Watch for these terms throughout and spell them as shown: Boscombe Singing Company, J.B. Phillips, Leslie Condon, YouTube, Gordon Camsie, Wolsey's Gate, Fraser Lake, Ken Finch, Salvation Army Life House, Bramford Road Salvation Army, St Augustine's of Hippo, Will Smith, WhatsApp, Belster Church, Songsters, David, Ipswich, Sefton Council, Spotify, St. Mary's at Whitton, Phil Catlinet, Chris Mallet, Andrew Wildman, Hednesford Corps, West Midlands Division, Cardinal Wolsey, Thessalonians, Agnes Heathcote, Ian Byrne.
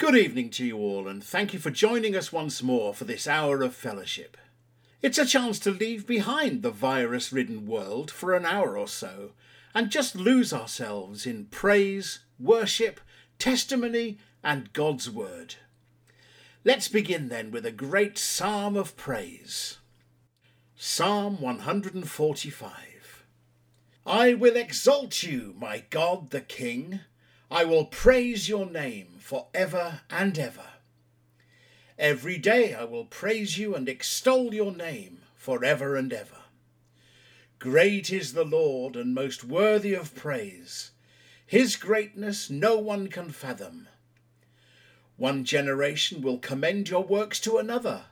Good evening to you all, and thank you for joining us once more for this hour of fellowship. It's a chance to leave behind the virus-ridden world for an hour or so, and just lose ourselves in praise, worship, testimony, and God's word. Let's begin then with a great psalm of praise. Psalm 145. I will exalt you, my God the King. I will praise your name for ever and ever. Every day I will praise you and extol your name for ever and ever. Great is the Lord and most worthy of praise. His greatness no one can fathom. One generation will commend your works to another.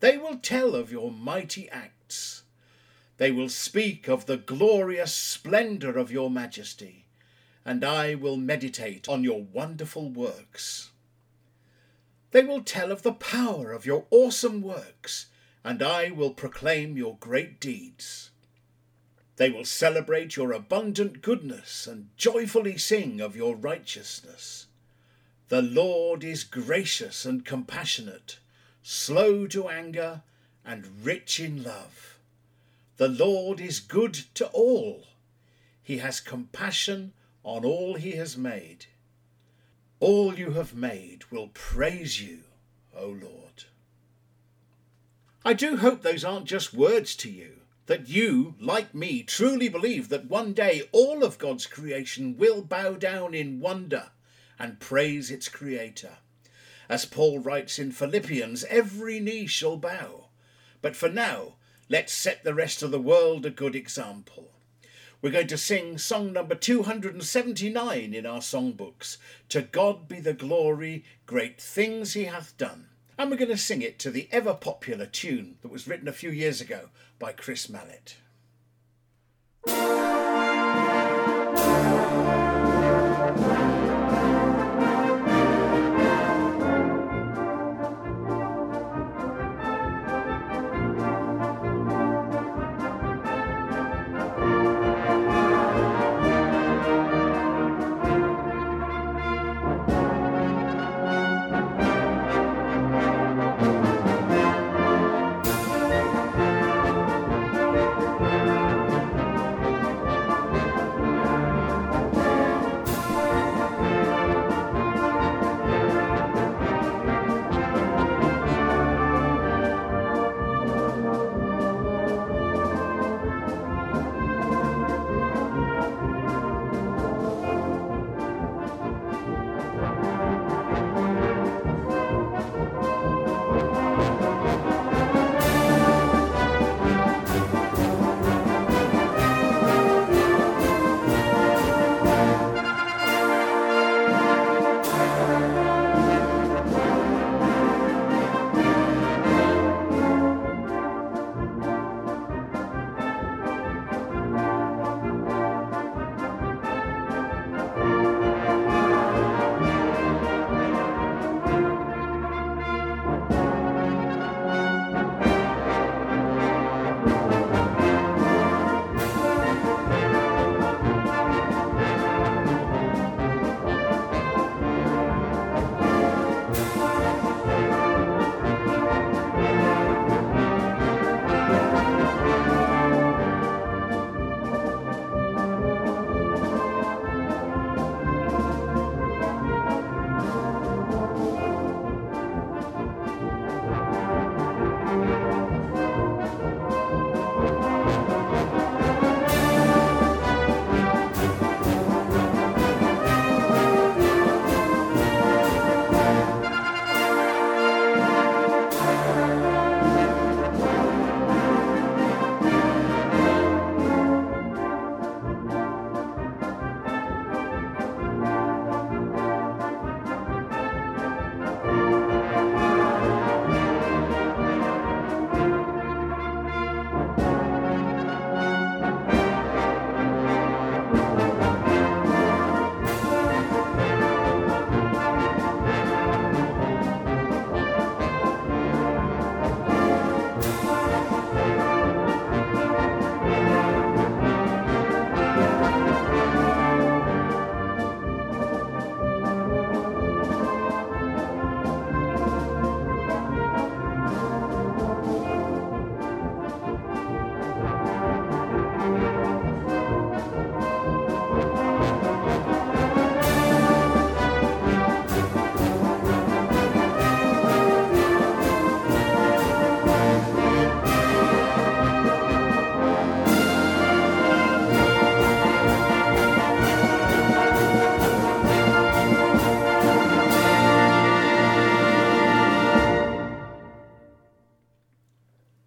They will tell of your mighty acts. They will speak of the glorious splendour of your majesty. And I will meditate on your wonderful works. They will tell of the power of your awesome works, and I will proclaim your great deeds. They will celebrate your abundant goodness and joyfully sing of your righteousness. The Lord is gracious and compassionate, slow to anger and rich in love. The Lord is good to all. He has compassion on all he has made. All you have made will praise you, O Lord. I do hope those aren't just words to you, that you, like me, truly believe that one day all of God's creation will bow down in wonder and praise its creator. As Paul writes in Philippians, every knee shall bow. But for now, let's set the rest of the world a good example. We're going to sing song number 279 in our songbooks, To God Be the Glory, Great Things He Hath Done. And we're going to sing it to the ever-popular tune that was written a few years ago by Chris Mallet.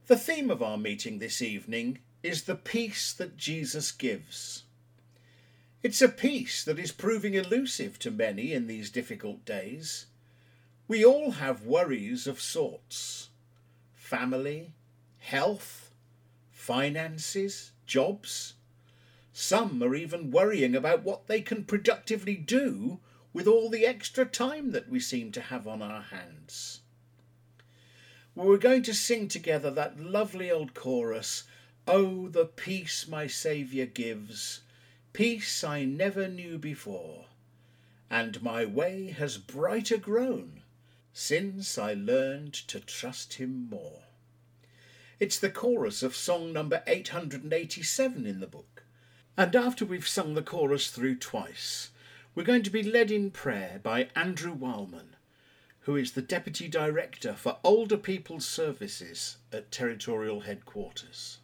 The theme of our meeting this evening is the peace that Jesus gives. It's a peace that is proving elusive to many in these difficult days. We all have worries of sorts. Family, health, finances, jobs. Some are even worrying about what they can productively do with all the extra time that we seem to have on our hands. We're going to sing together that lovely old chorus, "Oh, the peace my Saviour gives, peace I never knew before, and my way has brighter grown since I learned to trust him more." It's the chorus of song number 887 in the book, and after we've sung the chorus through twice, we're going to be led in prayer by Andrew Wildman, who is the Deputy Director for Older People's Services at Territorial Headquarters.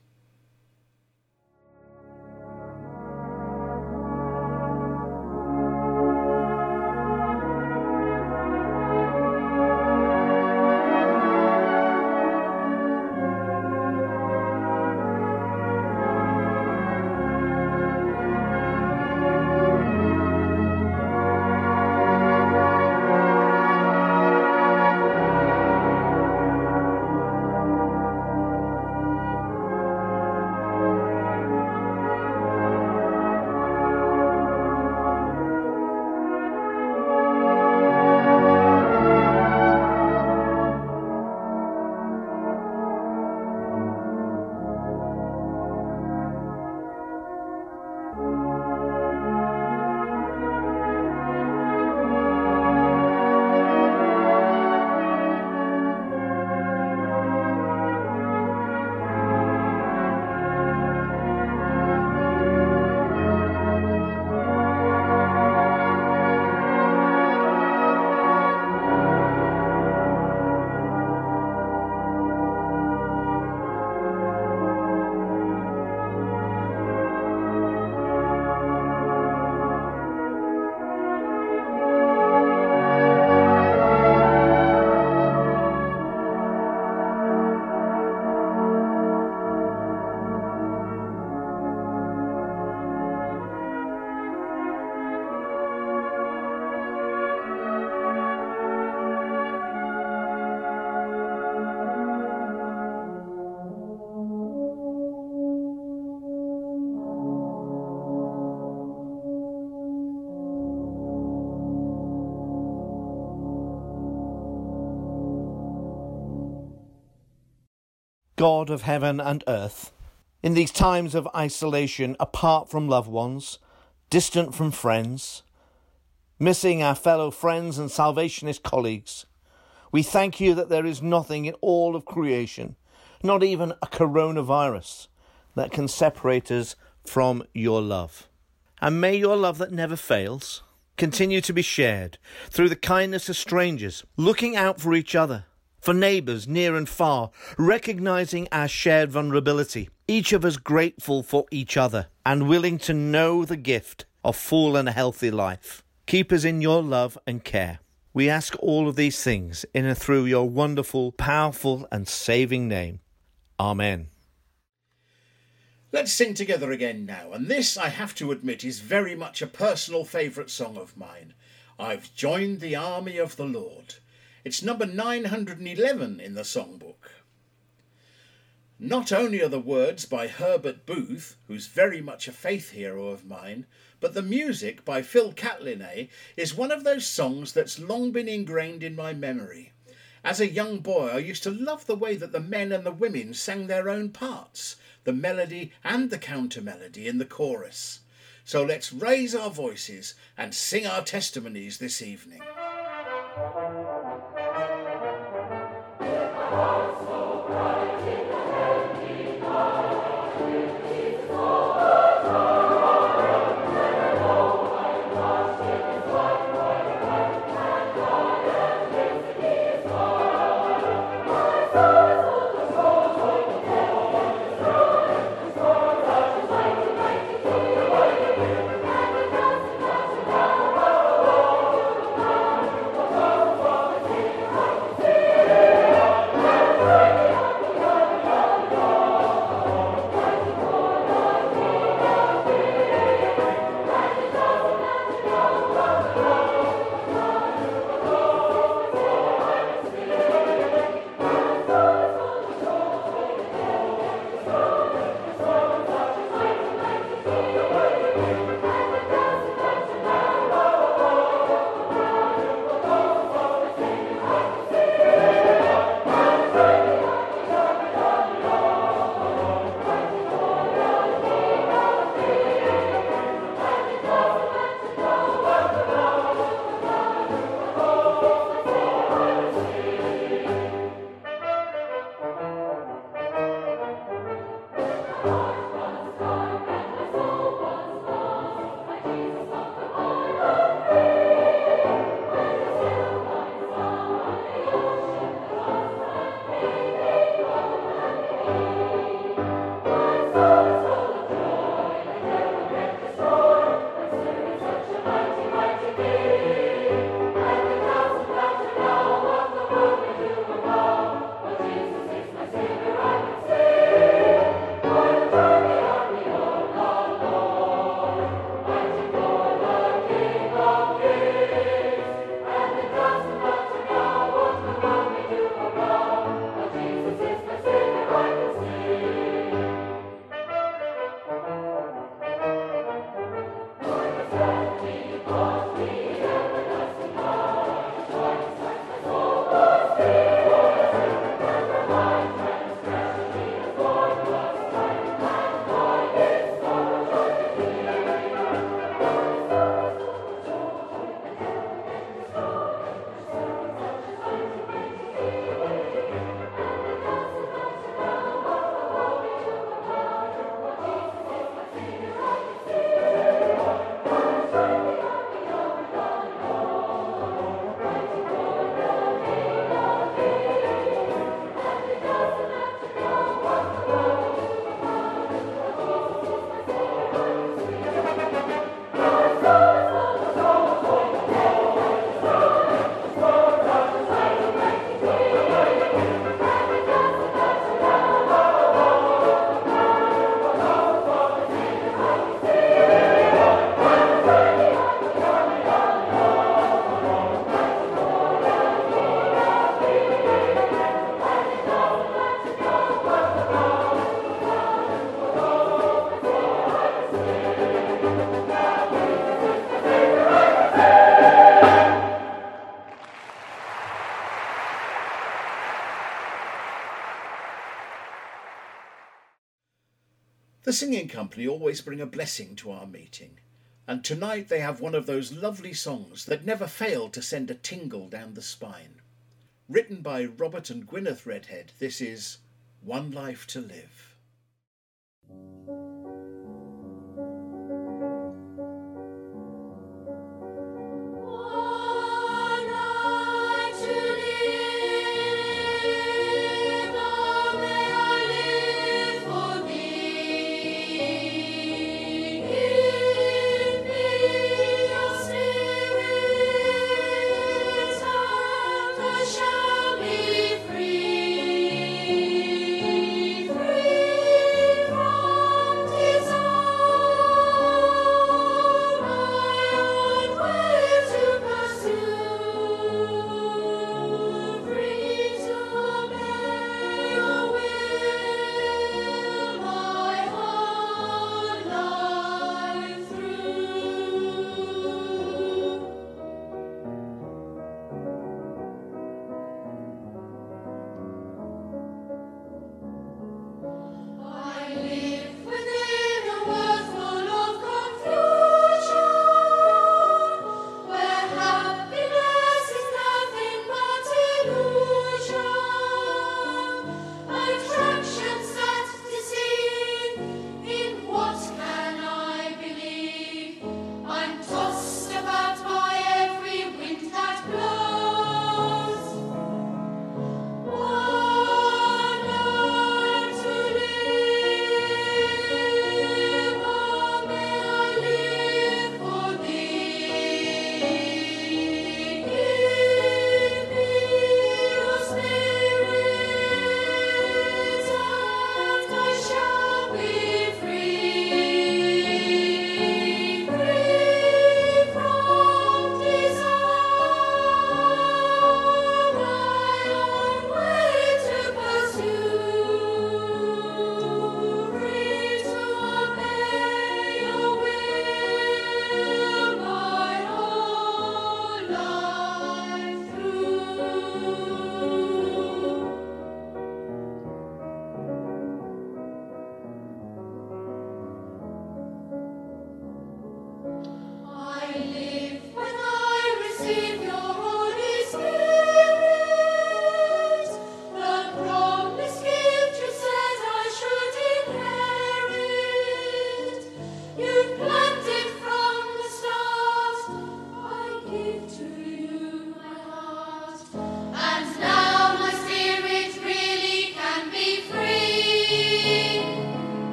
God of heaven and earth, in these times of isolation, apart from loved ones, distant from friends, missing our fellow friends and salvationist colleagues, we thank you that there is nothing in all of creation, not even a coronavirus, that can separate us from your love. And may your love that never fails continue to be shared through the kindness of strangers, looking out for each other, for neighbours near and far, recognising our shared vulnerability, each of us grateful for each other and willing to know the gift of full and healthy life. Keep us in your love and care. We ask all of these things in and through your wonderful, powerful and saving name. Amen. Let's sing together again now, and this, I have to admit, is very much a personal favourite song of mine. I've joined the army of the Lord. It's number 911 in the songbook. Not only are the words by Herbert Booth, who's very much a faith hero of mine, but the music by Phil Catlinet is one of those songs that's long been ingrained in my memory. As a young boy, I used to love the way that the men and the women sang their own parts, the melody and the counter-melody in the chorus. So let's raise our voices and sing our testimonies this evening. The singing company always bring a blessing to our meeting, and tonight they have one of those lovely songs that never fail to send a tingle down the spine. Written by Robert and Gwyneth Redhead, this is One Life to Live.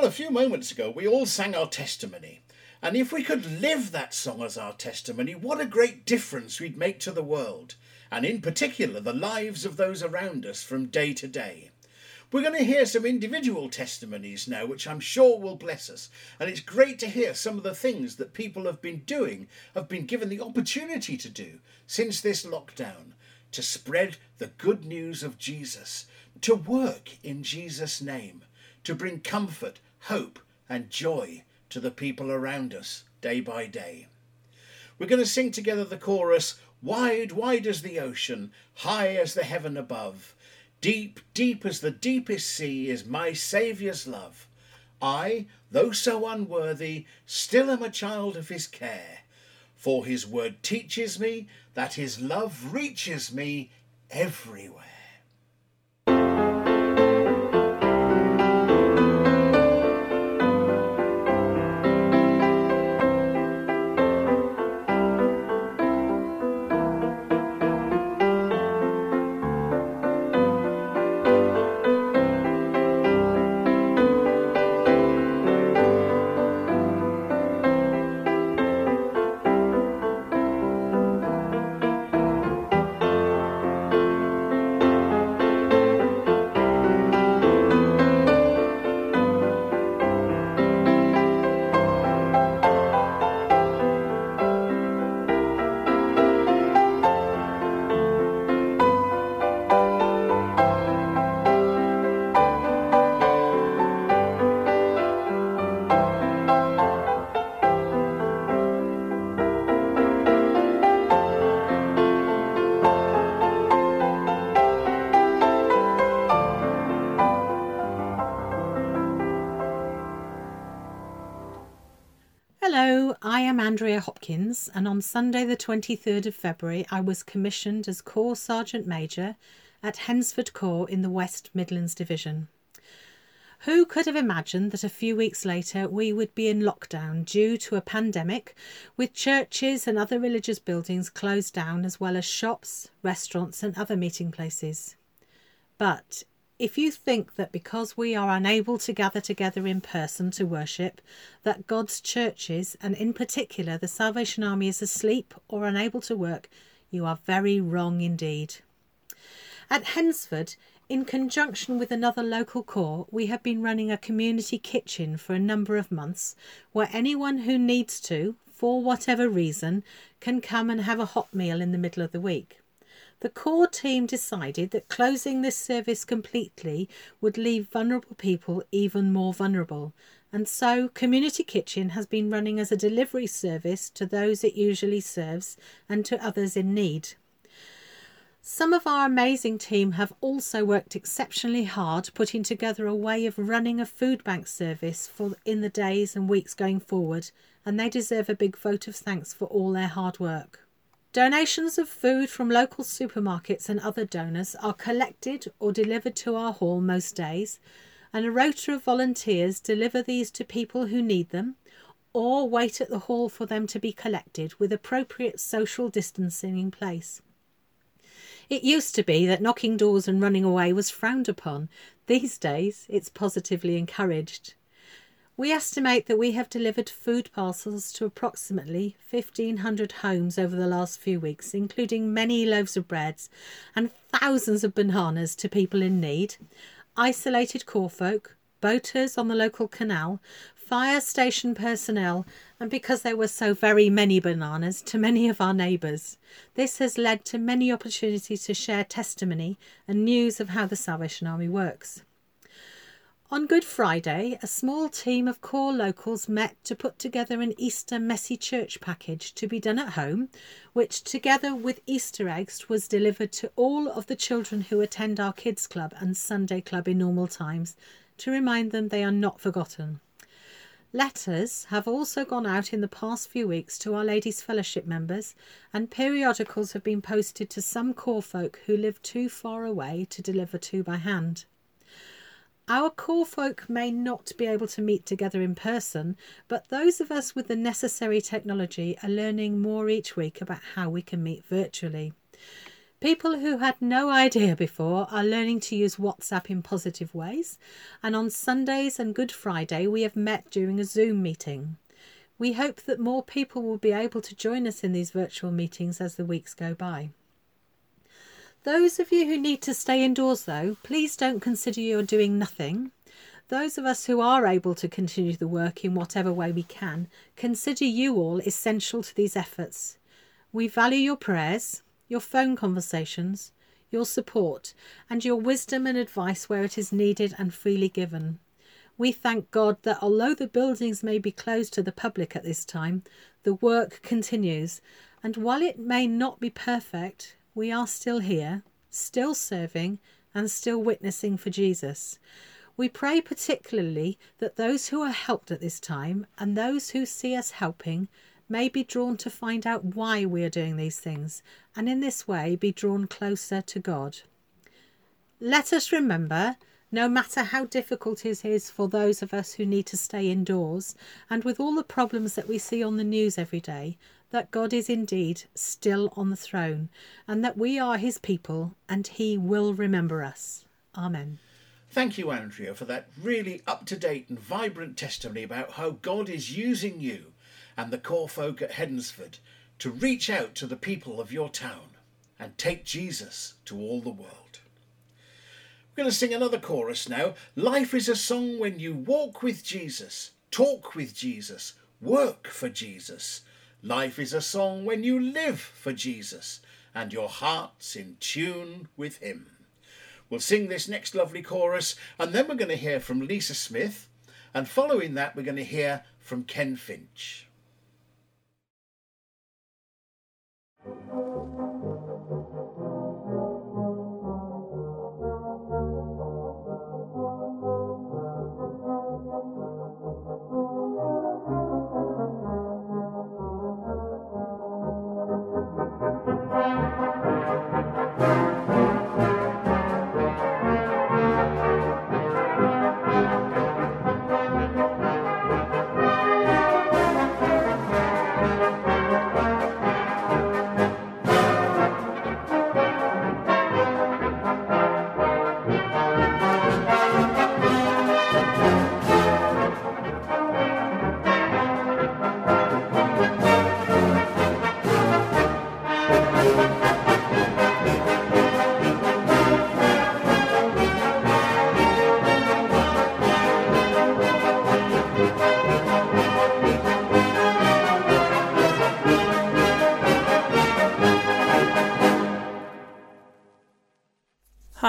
A few moments ago we all sang our testimony, and if we could live that song as our testimony, what a great difference we'd make to the world, and in particular the lives of those around us from day to day. We're going to hear some individual testimonies now which I'm sure will bless us, and it's great to hear some of the things that people have been doing, have been given the opportunity to do since this lockdown, to spread the good news of Jesus, to work in Jesus' name, to bring comfort, hope and joy to the people around us day by day. We're going to sing together the chorus, Wide, wide as the ocean, high as the heaven above. Deep, deep as the deepest sea is my Saviour's love. I, though so unworthy, still am a child of his care. For his word teaches me that his love reaches me everywhere. Hello, I am Andrea Hopkins, and on Sunday the 23rd of February I was commissioned as Corps Sergeant Major at Hednesford Corps in the West Midlands Division. Who could have imagined that a few weeks later we would be in lockdown due to a pandemic, with churches and other religious buildings closed down, as well as shops, restaurants and other meeting places. But if you think that because we are unable to gather together in person to worship, that God's churches, and in particular the Salvation Army, is asleep or unable to work, you are very wrong indeed. At Hednesford, in conjunction with another local corps, we have been running a community kitchen for a number of months where anyone who needs to, for whatever reason, can come and have a hot meal in the middle of the week. The corps team decided that closing this service completely would leave vulnerable people even more vulnerable, and so Community Kitchen has been running as a delivery service to those it usually serves and to others in need. Some of our amazing team have also worked exceptionally hard putting together a way of running a food bank service in the days and weeks going forward, and they deserve a big vote of thanks for all their hard work. Donations of food from local supermarkets and other donors are collected or delivered to our hall most days, and a rota of volunteers deliver these to people who need them or wait at the hall for them to be collected, with appropriate social distancing in place. It used to be that knocking doors and running away was frowned upon. These days, it's positively encouraged. We estimate that we have delivered food parcels to approximately 1,500 homes over the last few weeks, including many loaves of bread and thousands of bananas to people in need, isolated corps folk, boaters on the local canal, fire station personnel, and, because there were so very many bananas, to many of our neighbours. This has led to many opportunities to share testimony and news of how the Salvation Army works. On Good Friday, a small team of corps locals met to put together an Easter messy church package to be done at home, which, together with Easter eggs, was delivered to all of the children who attend our kids club and Sunday club in normal times, to remind them they are not forgotten. Letters have also gone out in the past few weeks to Our Ladies Fellowship members, and periodicals have been posted to some corps folk who live too far away to deliver to by hand. Our corps folk may not be able to meet together in person, but those of us with the necessary technology are learning more each week about how we can meet virtually. People who had no idea before are learning to use WhatsApp in positive ways, and on Sundays and Good Friday we have met during a Zoom meeting. We hope that more people will be able to join us in these virtual meetings as the weeks go by. Those of you who need to stay indoors, though, please don't consider you are doing nothing. Those of us who are able to continue the work in whatever way we can, consider you all essential to these efforts. We value your prayers, your phone conversations, your support, and your wisdom and advice where it is needed and freely given. We thank God that although the buildings may be closed to the public at this time, the work continues, and while it may not be perfect, we are still here, still serving, and still witnessing for Jesus. We pray particularly that those who are helped at this time and those who see us helping may be drawn to find out why we are doing these things, and in this way be drawn closer to God. Let us remember, no matter how difficult it is for those of us who need to stay indoors, and with all the problems that we see on the news every day, that God is indeed still on the throne, and that we are his people, and he will remember us. Amen. Thank you, Andrea, for that really up-to-date and vibrant testimony about how God is using you and the corps folk at Hednesford to reach out to the people of your town and take Jesus to all the world. We're going to sing another chorus now. Life is a song when you walk with Jesus, talk with Jesus, work for Jesus. Life is a song when you live for Jesus and your heart's in tune with him. We'll sing this next lovely chorus, and then we're going to hear from Lisa Smith, and following that we're going to hear from Ken Finch.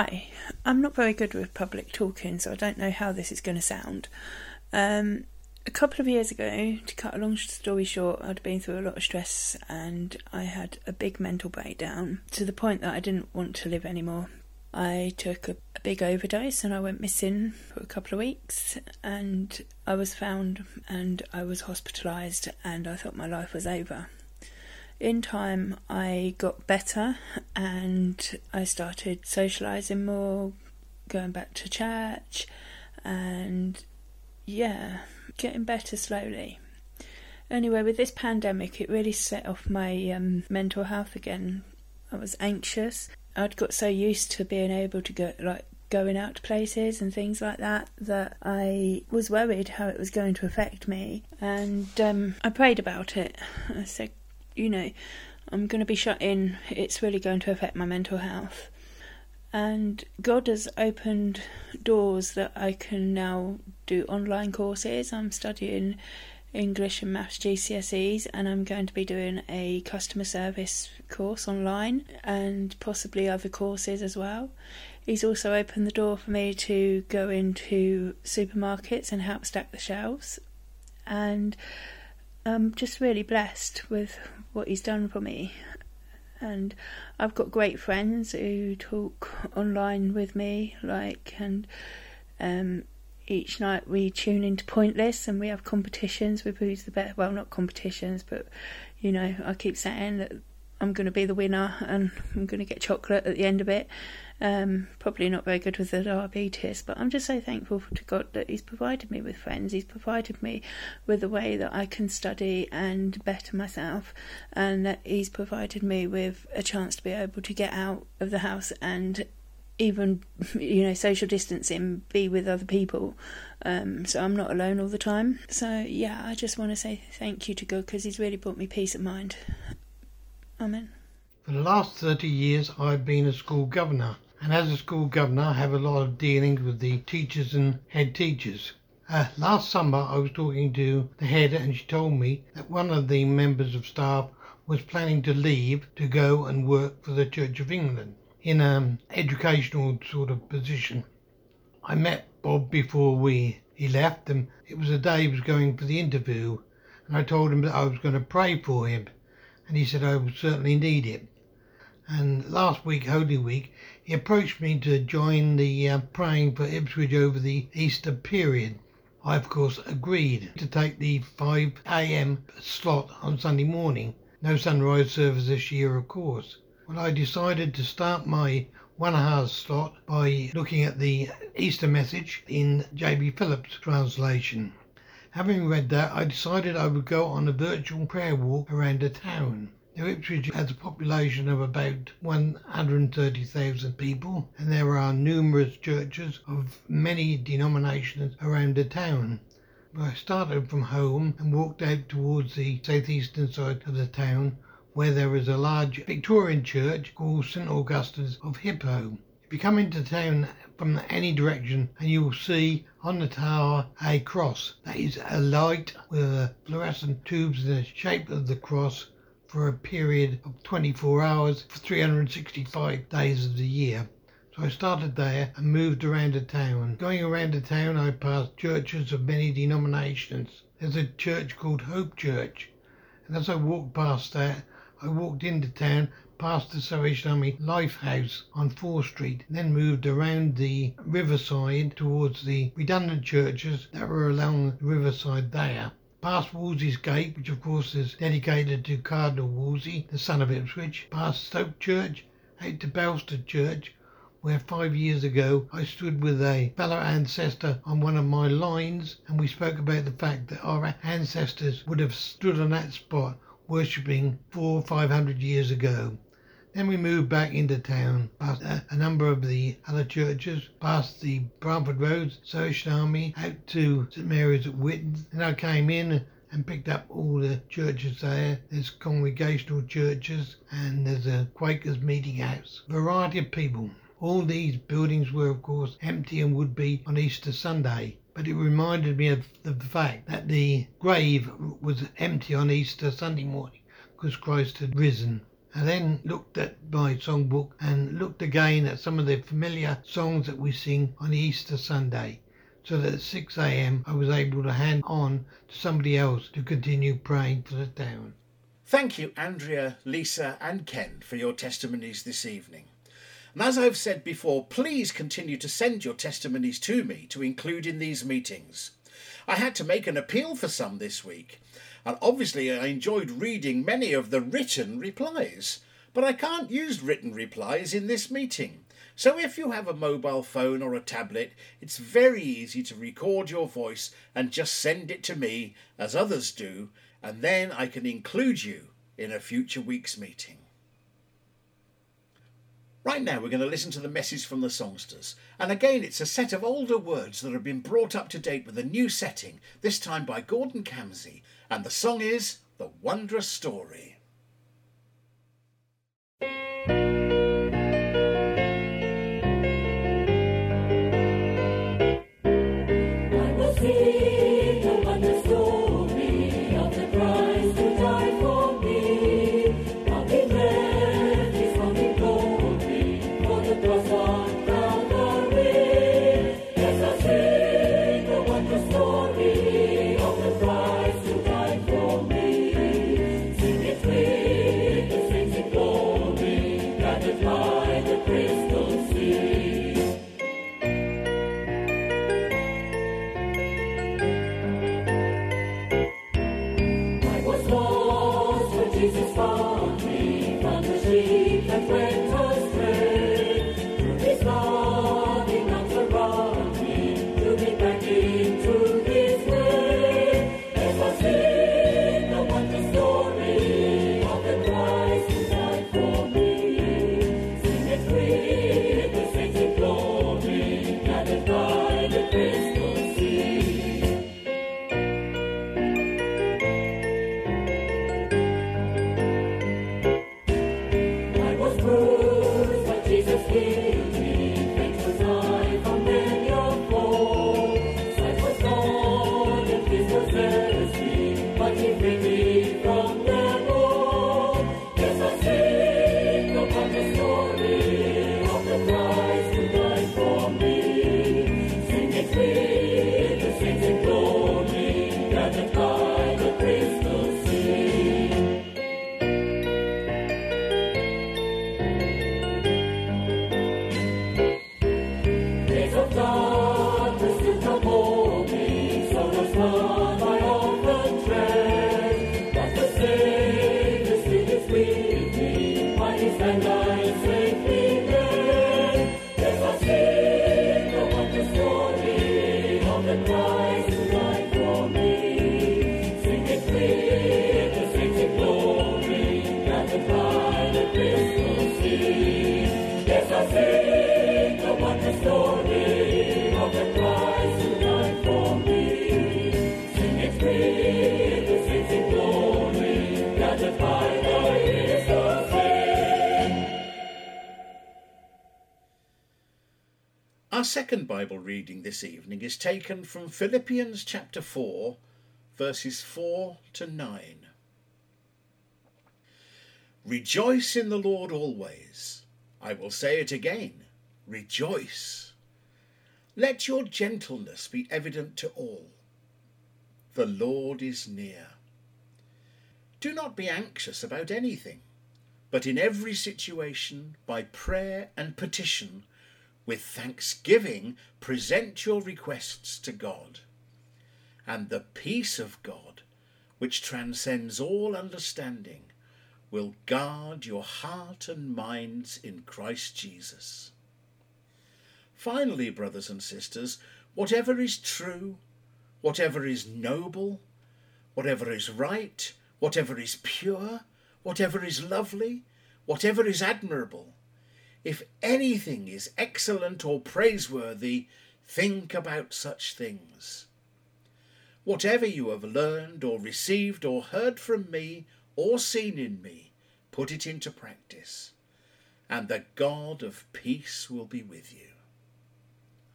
Hi, I'm not very good with public talking, so I don't know how this is going to sound. A couple of years ago, to cut a long story short, I'd been through a lot of stress and I had a big mental breakdown to the point that I didn't want to live anymore. I took a big overdose and I went missing for a couple of weeks, and I was found and I was hospitalised, and I thought my life was over. In time, I got better and I started socialising more, going back to church, and getting better slowly. Anyway, with this pandemic, it really set off my mental health again. I was anxious. I'd got so used to being able to go, going out to places and things like that, that I was worried how it was going to affect me. And I prayed about it. I said, I'm going to be shut in. It's really going to affect my mental health. And God has opened doors that I can now do online courses. I'm studying English and Maths GCSEs, and I'm going to be doing a customer service course online and possibly other courses as well. He's also opened the door for me to go into supermarkets and help stack the shelves. And I'm just really blessed with what he's done for me, and I've got great friends who talk online with me, each night we tune into Pointless and we have competitions with who's the best. Well, not competitions, but I keep saying that I'm going to be the winner and I'm going to get chocolate at the end of it. Probably not very good with the diabetes, but I'm just so thankful to God that he's provided me with friends. He's provided me with a way that I can study and better myself, and that he's provided me with a chance to be able to get out of the house and even, social distancing, be with other people. So I'm not alone all the time. So, I just want to say thank you to God, because he's really brought me peace of mind. Amen. For the last 30 years I've been a school governor, and as a school governor I have a lot of dealings with the teachers and head teachers. Last summer I was talking to the head, and she told me that one of the members of staff was planning to leave to go and work for the Church of England in an educational sort of position. I met Bob before he left, and it was the day he was going for the interview, and I told him that I was going to pray for him, and he said I would certainly need it. And last week, Holy Week, he approached me to join the praying for Ipswich over the Easter period. I, of course, agreed to take the 5 a.m. slot on Sunday morning. No sunrise service this year, of course. Well, I decided to start my 1 hour slot by looking at the Easter message in J.B. Phillips' translation. Having read that, I decided I would go on a virtual prayer walk around the town. Now, Ipswich has a population of about 130,000 people, and there are numerous churches of many denominations around the town. I started from home and walked out towards the southeastern side of the town, where there is a large Victorian church called St Augustine's of Hippo. If you come into town from any direction, and you will see on the tower a cross. That is a light with fluorescent tubes in the shape of the cross for a period of 24 hours for 365 days of the year. So I started there and moved around the town. Going around the town, I passed churches of many denominations. There's a church called Hope Church, and as I walked past that, I walked into town past the Salvation Army Life House on 4th Street, then moved around the riverside towards the redundant churches that were along the riverside there, past Wolsey's Gate, which of course is dedicated to Cardinal Wolsey, the son of Ipswich, past Stoke Church, out to Belster Church, where 5 years ago I stood with a fellow ancestor on one of my lines, and we spoke about the fact that our ancestors would have stood on that spot worshipping 400 or 500 years ago. Then we moved back into town, past a number of the other churches, past the Bramford Road Salvation Army, out to St Mary's at Whitton. Then I came in and picked up all the churches there. There's congregational churches, and there's a Quakers meeting house. Variety of people. All these buildings were, of course, empty and would be on Easter Sunday. But it reminded me of the fact that the grave was empty on Easter Sunday morning because Christ had risen. I then looked at my songbook and looked again at some of the familiar songs that we sing on Easter Sunday, so that at 6 a.m. I was able to hand on to somebody else to continue praying for the town. Thank you, Andrea, Lisa and Ken, for your testimonies this evening. And as I've said before, please continue to send your testimonies to me to include in these meetings. I had to make an appeal for some this week, and obviously I enjoyed reading many of the written replies, but I can't use written replies in this meeting. So if you have a mobile phone or a tablet, it's very easy to record your voice and just send it to me, as others do, and then I can include you in a future week's meeting. Right now we're going to listen to the message from the Songsters, and again it's a set of older words that have been brought up to date with a new setting, this time by Gordon Camsie, and the song is The Wondrous Story. Our second Bible reading this evening is taken from Philippians chapter 4, verses 4 to 9. Rejoice in the Lord always. I will say it again, rejoice. Let your gentleness be evident to all. The Lord is near. Do not be anxious about anything, but in every situation, by prayer and petition, with thanksgiving, present your requests to God. And the peace of God, which transcends all understanding, will guard your heart and minds in Christ Jesus. Finally, brothers and sisters, whatever is true, whatever is noble, whatever is right, whatever is pure, whatever is lovely, whatever is admirable, if anything is excellent or praiseworthy, think about such things. Whatever you have learned or received or heard from me or seen in me, put it into practice, and the God of peace will be with you.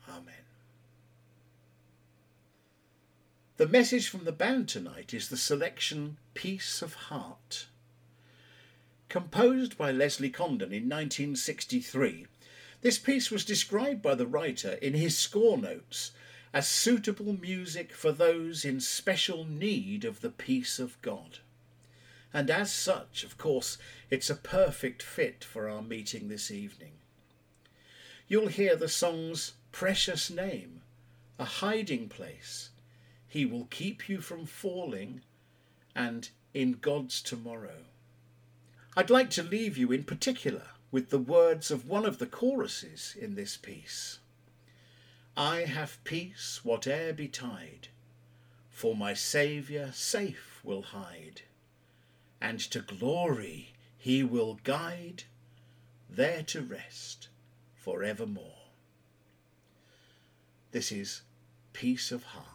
Amen. The message from the band tonight is the selection Peace of Heart. Composed by Leslie Condon in 1963, this piece was described by the writer in his score notes as suitable music for those in special need of the peace of God. And as such, of course, it's a perfect fit for our meeting this evening. You'll hear the songs Precious Name, A Hiding Place, He Will Keep You From Falling, and In God's Tomorrow. I'd like to leave you in particular with the words of one of the choruses in this piece. I have peace whate'er betide, for my Saviour safe will hide, and to glory he will guide, there to rest for evermore. This is Peace of Heart.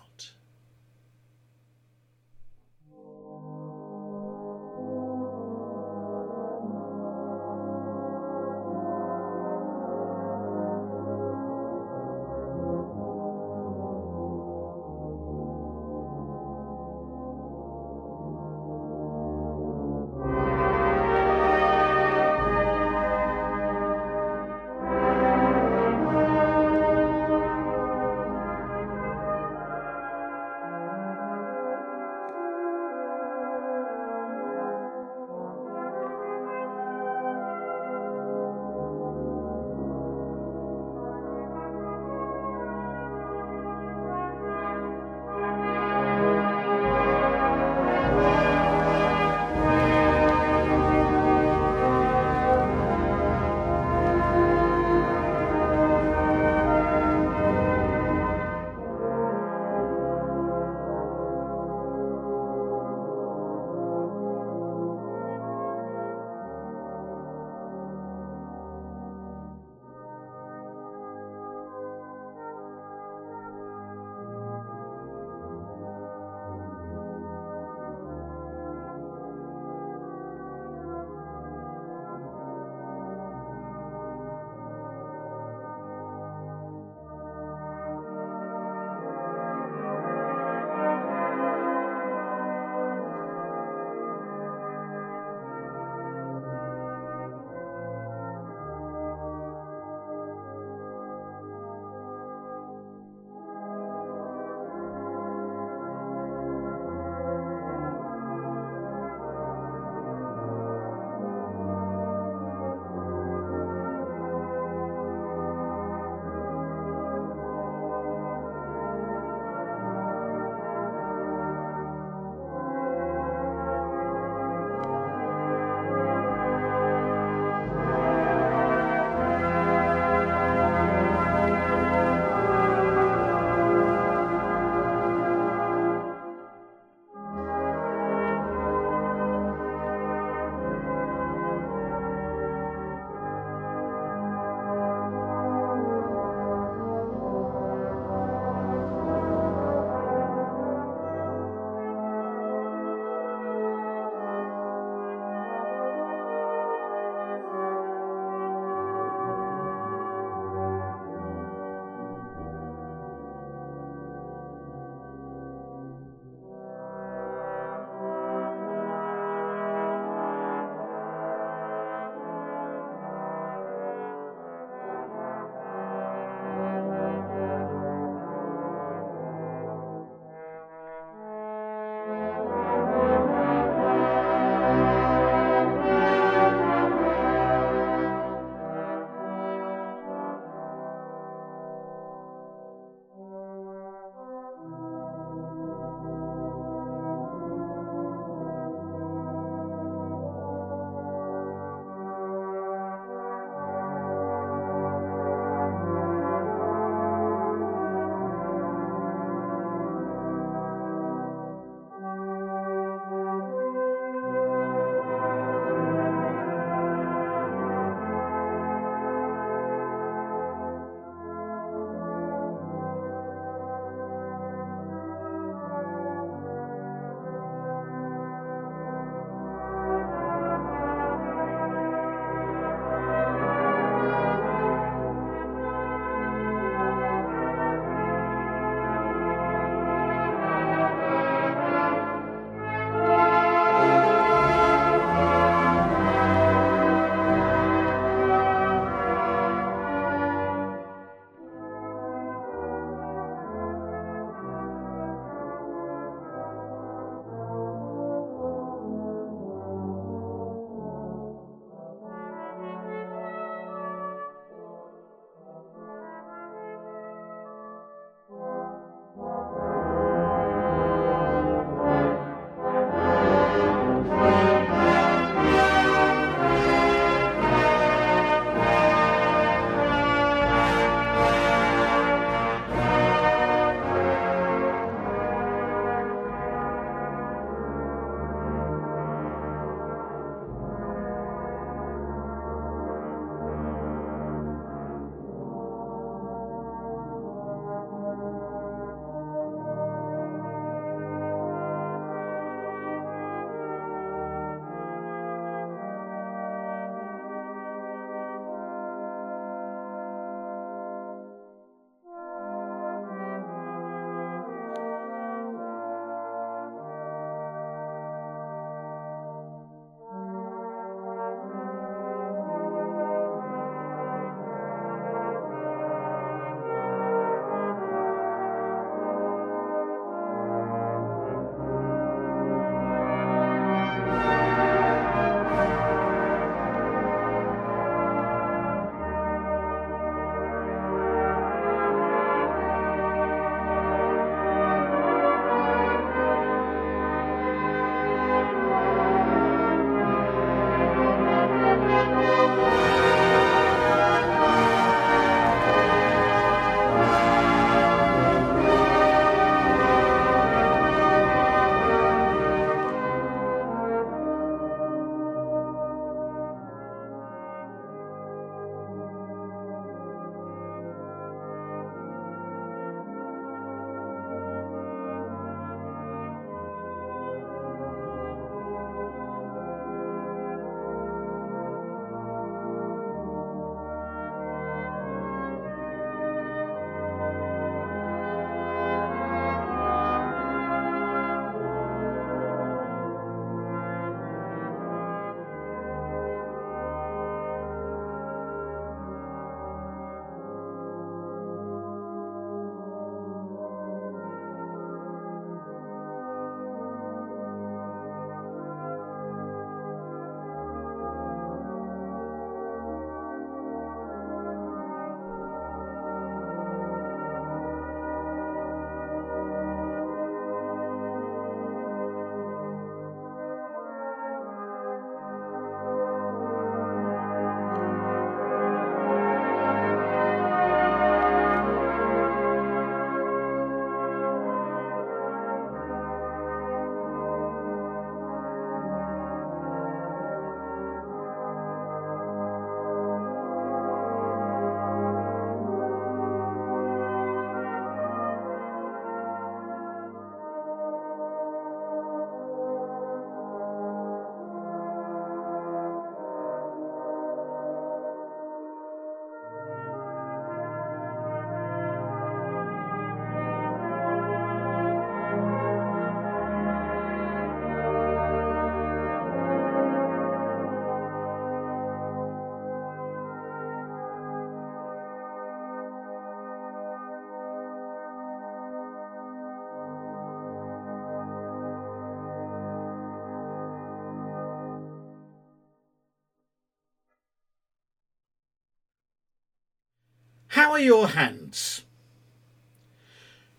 your hands?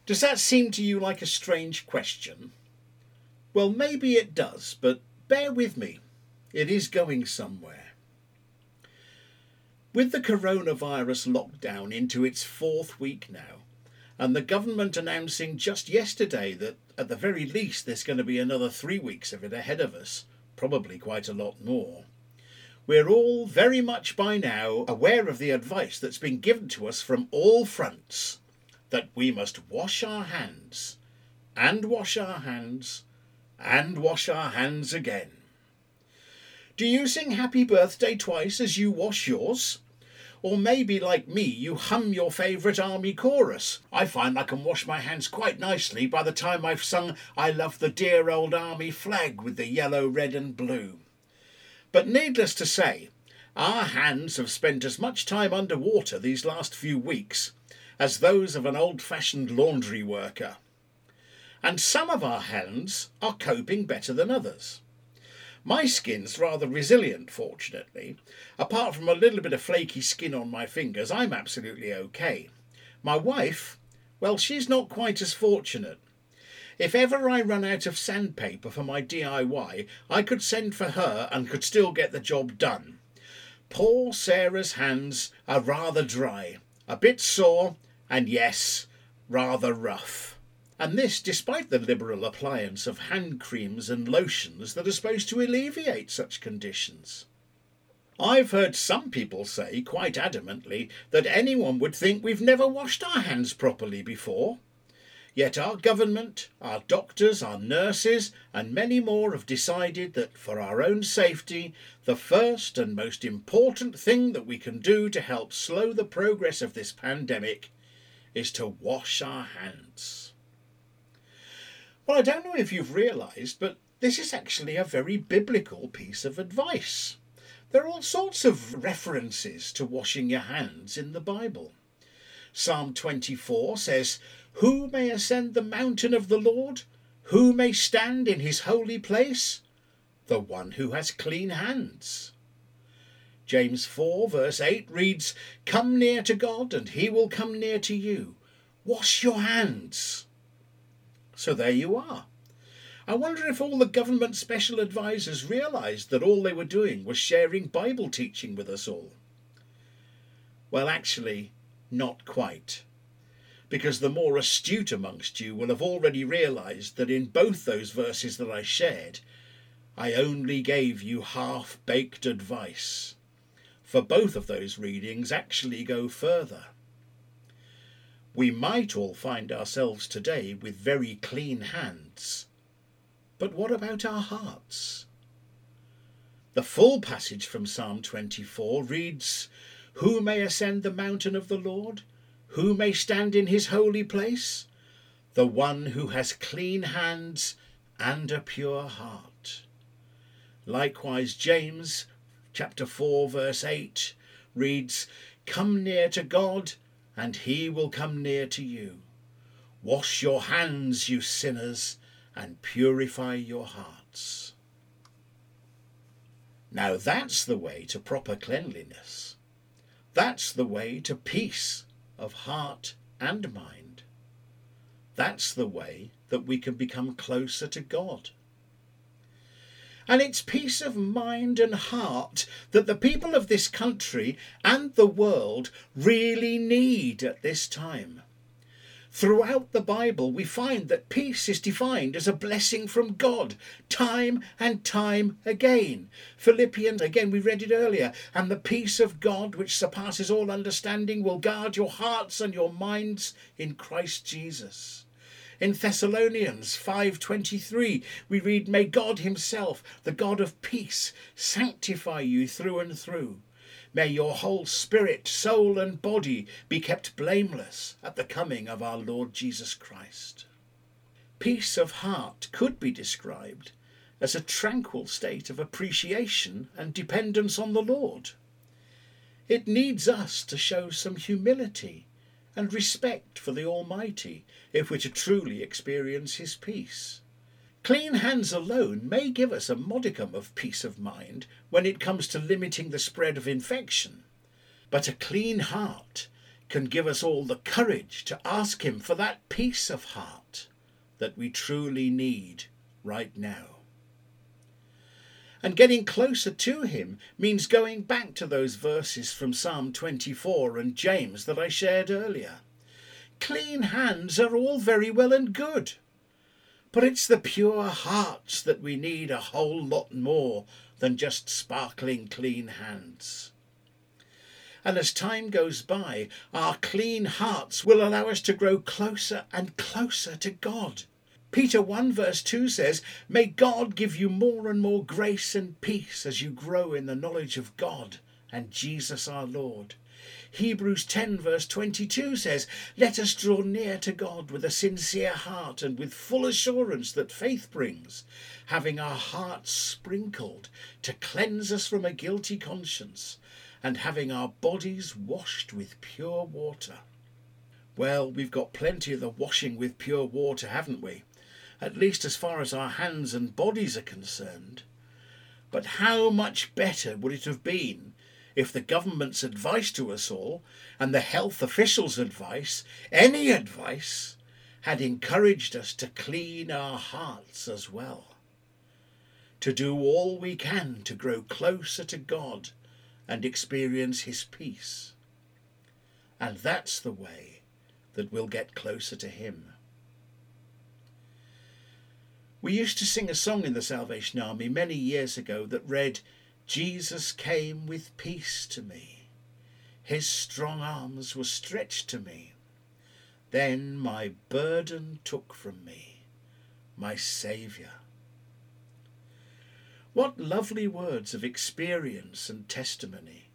Does that seem to you like a strange question? Well, maybe it does, but bear with me. It is going somewhere. With the coronavirus lockdown into its fourth week now, and the government announcing just yesterday that at the very least there's going to be another 3 weeks of it ahead of us, probably quite a lot more, we're all very much by now aware of the advice that's been given to us from all fronts, that we must wash our hands, and wash our hands, and wash our hands again. Do you sing Happy Birthday twice as you wash yours? Or maybe, like me, you hum your favourite army chorus. I find I can wash my hands quite nicely by the time I've sung I Love the Dear Old Army Flag with the Yellow, Red and Blue. But needless to say, our hands have spent as much time under water these last few weeks as those of an old-fashioned laundry worker. And some of our hands are coping better than others. My skin's rather resilient, fortunately. Apart from a little bit of flaky skin on my fingers, I'm absolutely okay. My wife, well, she's not quite as fortunate. If ever I run out of sandpaper for my DIY, I could send for her and could still get the job done. Poor Sarah's hands are rather dry, a bit sore, and yes, rather rough. And this despite the liberal appliance of hand creams and lotions that are supposed to alleviate such conditions. I've heard some people say, quite adamantly, that anyone would think we've never washed our hands properly before. Yet our government, our doctors, our nurses, and many more have decided that for our own safety, the first and most important thing that we can do to help slow the progress of this pandemic is to wash our hands. Well, I don't know if you've realised, but this is actually a very biblical piece of advice. There are all sorts of references to washing your hands in the Bible. Psalm 24 says, "Who may ascend the mountain of the Lord? Who may stand in his holy place? The one who has clean hands." James 4 verse 8 reads, "Come near to God and he will come near to you. Wash your hands." So there you are. I wonder if all the government special advisers realised that all they were doing was sharing Bible teaching with us all. Well, actually, not quite. Because the more astute amongst you will have already realised that in both those verses that I shared, I only gave you half-baked advice. For both of those readings actually go further. We might all find ourselves today with very clean hands, but what about our hearts? The full passage from Psalm 24 reads, "Who may ascend the mountain of the Lord? Who may stand in his holy place? The one who has clean hands and a pure heart." Likewise, James chapter 4 verse 8 reads, "Come near to God, and he will come near to you. Wash your hands, you sinners, and purify your hearts." Now that's the way to proper cleanliness. That's the way to peace of heart and mind. That's the way that we can become closer to God. And it's peace of mind and heart that the people of this country and the world really need at this time. Throughout the Bible, we find that peace is defined as a blessing from God, time and time again. Philippians, again, we read it earlier, "And the peace of God, which surpasses all understanding, will guard your hearts and your minds in Christ Jesus." In Thessalonians 5:23, we read, "May God himself, the God of peace, sanctify you through and through. May your whole spirit, soul and body be kept blameless at the coming of our Lord Jesus Christ." Peace of heart could be described as a tranquil state of appreciation and dependence on the Lord. It needs us to show some humility and respect for the Almighty if we're to truly experience his peace. Clean hands alone may give us a modicum of peace of mind when it comes to limiting the spread of infection, but a clean heart can give us all the courage to ask him for that peace of heart that we truly need right now. And getting closer to him means going back to those verses from Psalm 24 and James that I shared earlier. Clean hands are all very well and good, but it's the pure hearts that we need a whole lot more than just sparkling clean hands. And as time goes by, our clean hearts will allow us to grow closer and closer to God. Peter 1 verse 2 says, "May God give you more and more grace and peace as you grow in the knowledge of God and Jesus our Lord." Hebrews 10 verse 22 says, "Let us draw near to God with a sincere heart and with full assurance that faith brings, having our hearts sprinkled to cleanse us from a guilty conscience and having our bodies washed with pure water." Well, we've got plenty of the washing with pure water, haven't we? At least as far as our hands and bodies are concerned. But how much better would it have been if the government's advice to us all, and the health officials' advice, any advice, had encouraged us to clean our hearts as well. To do all we can to grow closer to God and experience his peace. And that's the way that we'll get closer to him. We used to sing a song in the Salvation Army many years ago that read, "Jesus came with peace to me. His strong arms were stretched to me. Then my burden took from me, my Saviour." What lovely words of experience and testimony.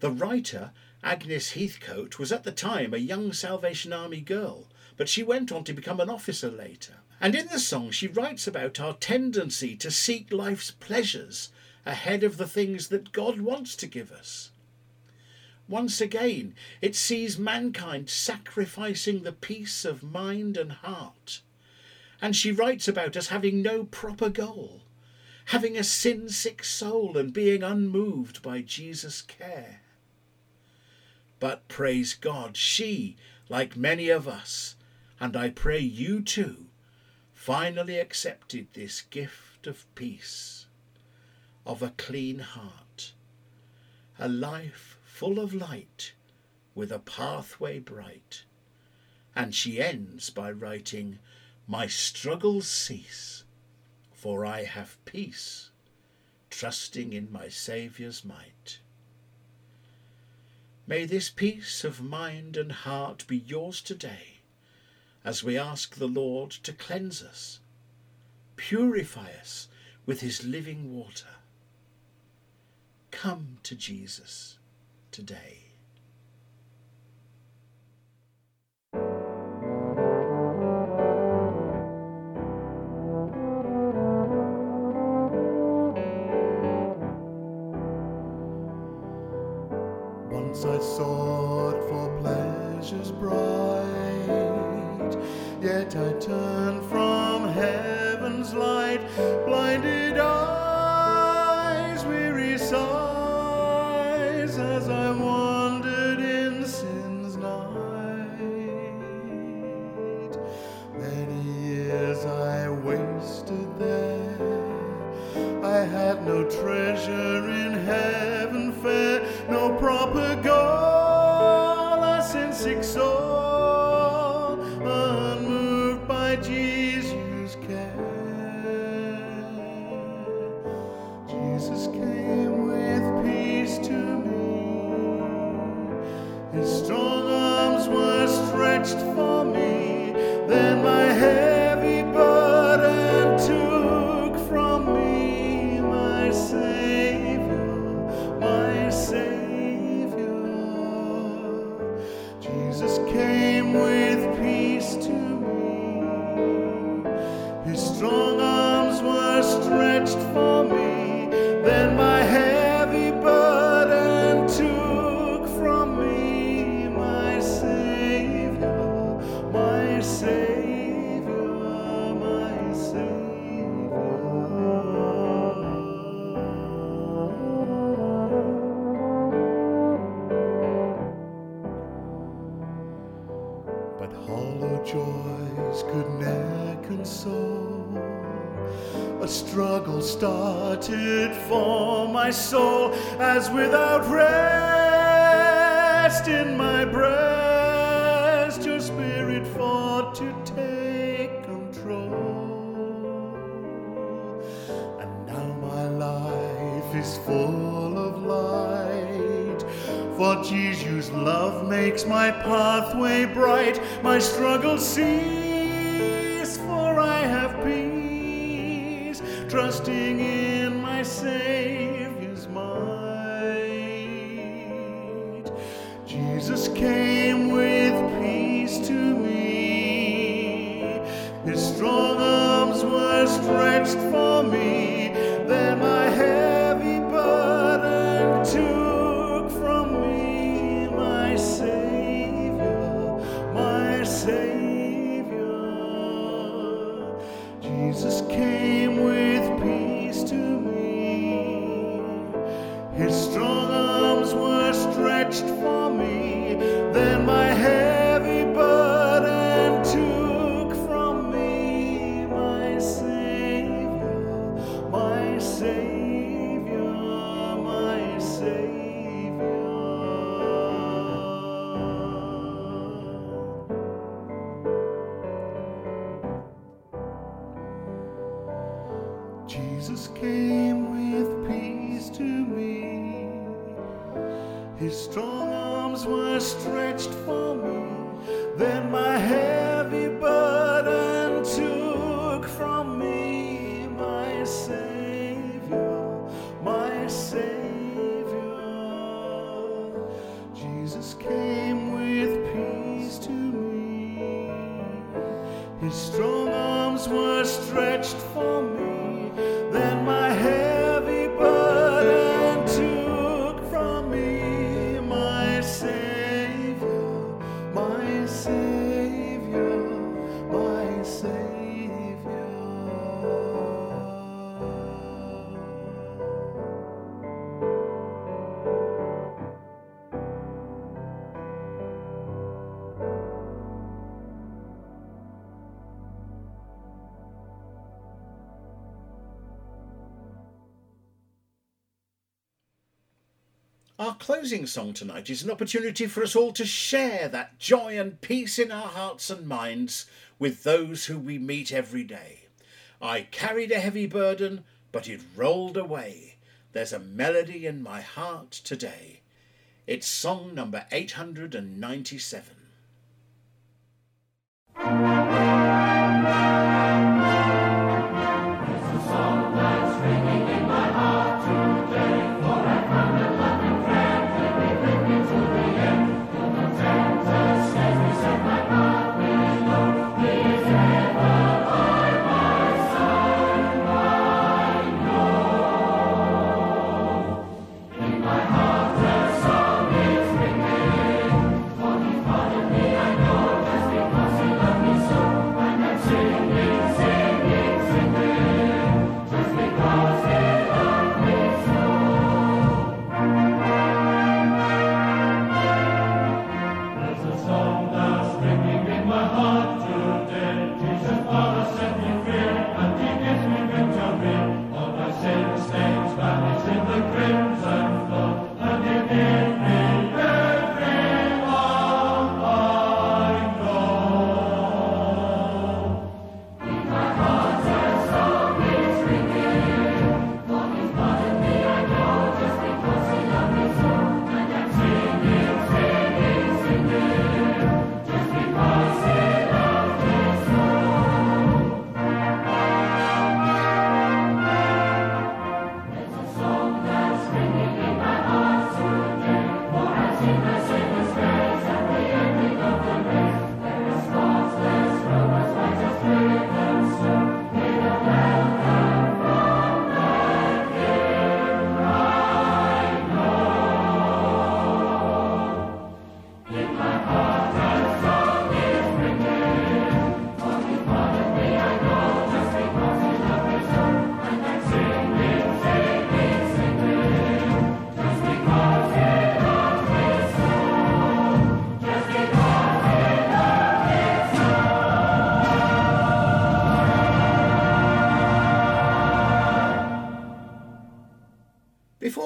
The writer, Agnes Heathcote, was at the time a young Salvation Army girl, but she went on to become an officer later. And in the song she writes about our tendency to seek life's pleasures ahead of the things that God wants to give us. Once again, it sees mankind sacrificing the peace of mind and heart. And she writes about us having no proper goal, having a sin-sick soul and being unmoved by Jesus' care. But praise God, she, like many of us, and I pray you too, finally accepted this gift of peace, of a clean heart, a life full of light with a pathway bright. And she ends by writing, "My struggles cease, for I have peace, trusting in my Saviour's might." May this peace of mind and heart be yours today, as we ask the Lord to cleanse us, purify us with his living water. Come to Jesus today. Once I sought for pleasures bright, yet I turn from heaven's light, blinded eyes, weary sighs, as I wandered in sin's night. Many years I wasted there, I had no treasure in heaven fair, no proper goal, a sin-sick soul, for me, then my heavy burden took from me, my Saviour, my Saviour. Jesus came with peace to me, his strong arms were stretched for me, then my heavy burden took from me, my Saviour, my Saviour, my Saviour. neck and soul. A struggle started for my soul, as without rest in my breast, your spirit fought to take control. And now my life is full of light, for Jesus' love makes my pathway bright. My struggle cease, for I have peace, trusting in my Saviour's might. Jesus came with peace to me. His strong arms were stretched for me. Then my heavy burden took from me. My Saviour, my Saviour. Jesus came with to me. His strong arms were stretched for me. Then my heavy burden took from me. My Savior, my Savior, my Savior. Jesus came with peace to me. His strong arms were stretched for me. Then my heavy burden took from me. My Savior, my Savior. Jesus came with peace to me. His strong arms were stretched for me. Then my heavy burden took from me, my Savior, my Savior, my Savior. Our closing song tonight is an opportunity for us all to share that joy and peace in our hearts and minds with those who we meet every day. I carried a heavy burden, but it rolled away. There's a melody in my heart today. It's song number 897. Father.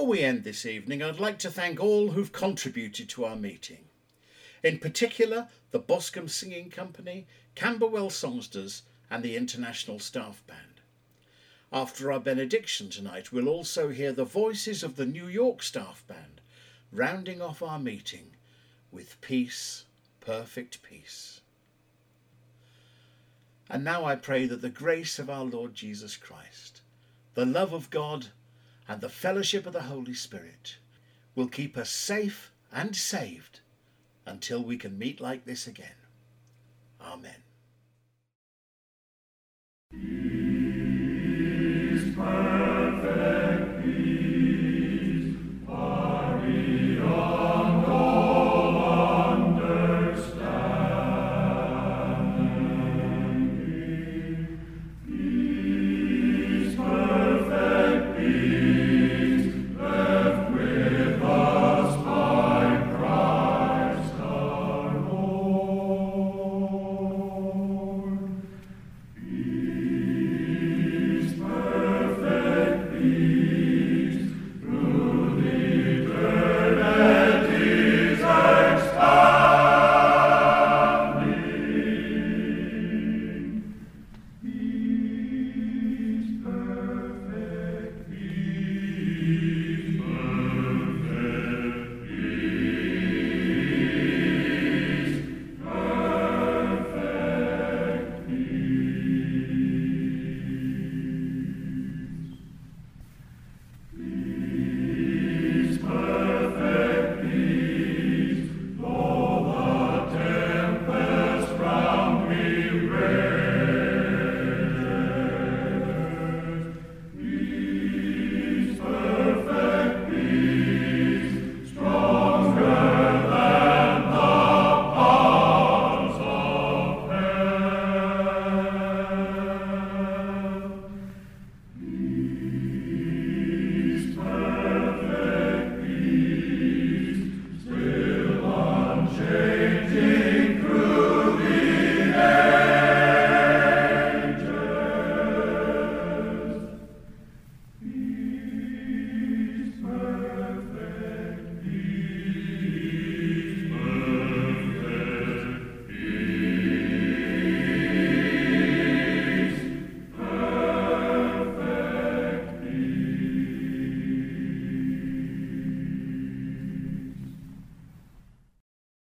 Before we end this evening, I'd like to thank all who've contributed to our meeting. In particular, the Boscombe Singing Company, Camberwell Songsters and the International Staff Band. After our benediction tonight, we'll also hear the voices of the New York Staff Band, rounding off our meeting with Peace, Perfect Peace. And now I pray that the grace of our Lord Jesus Christ, the love of God and the fellowship of the Holy Spirit will keep us safe and saved until we can meet like this again. Amen.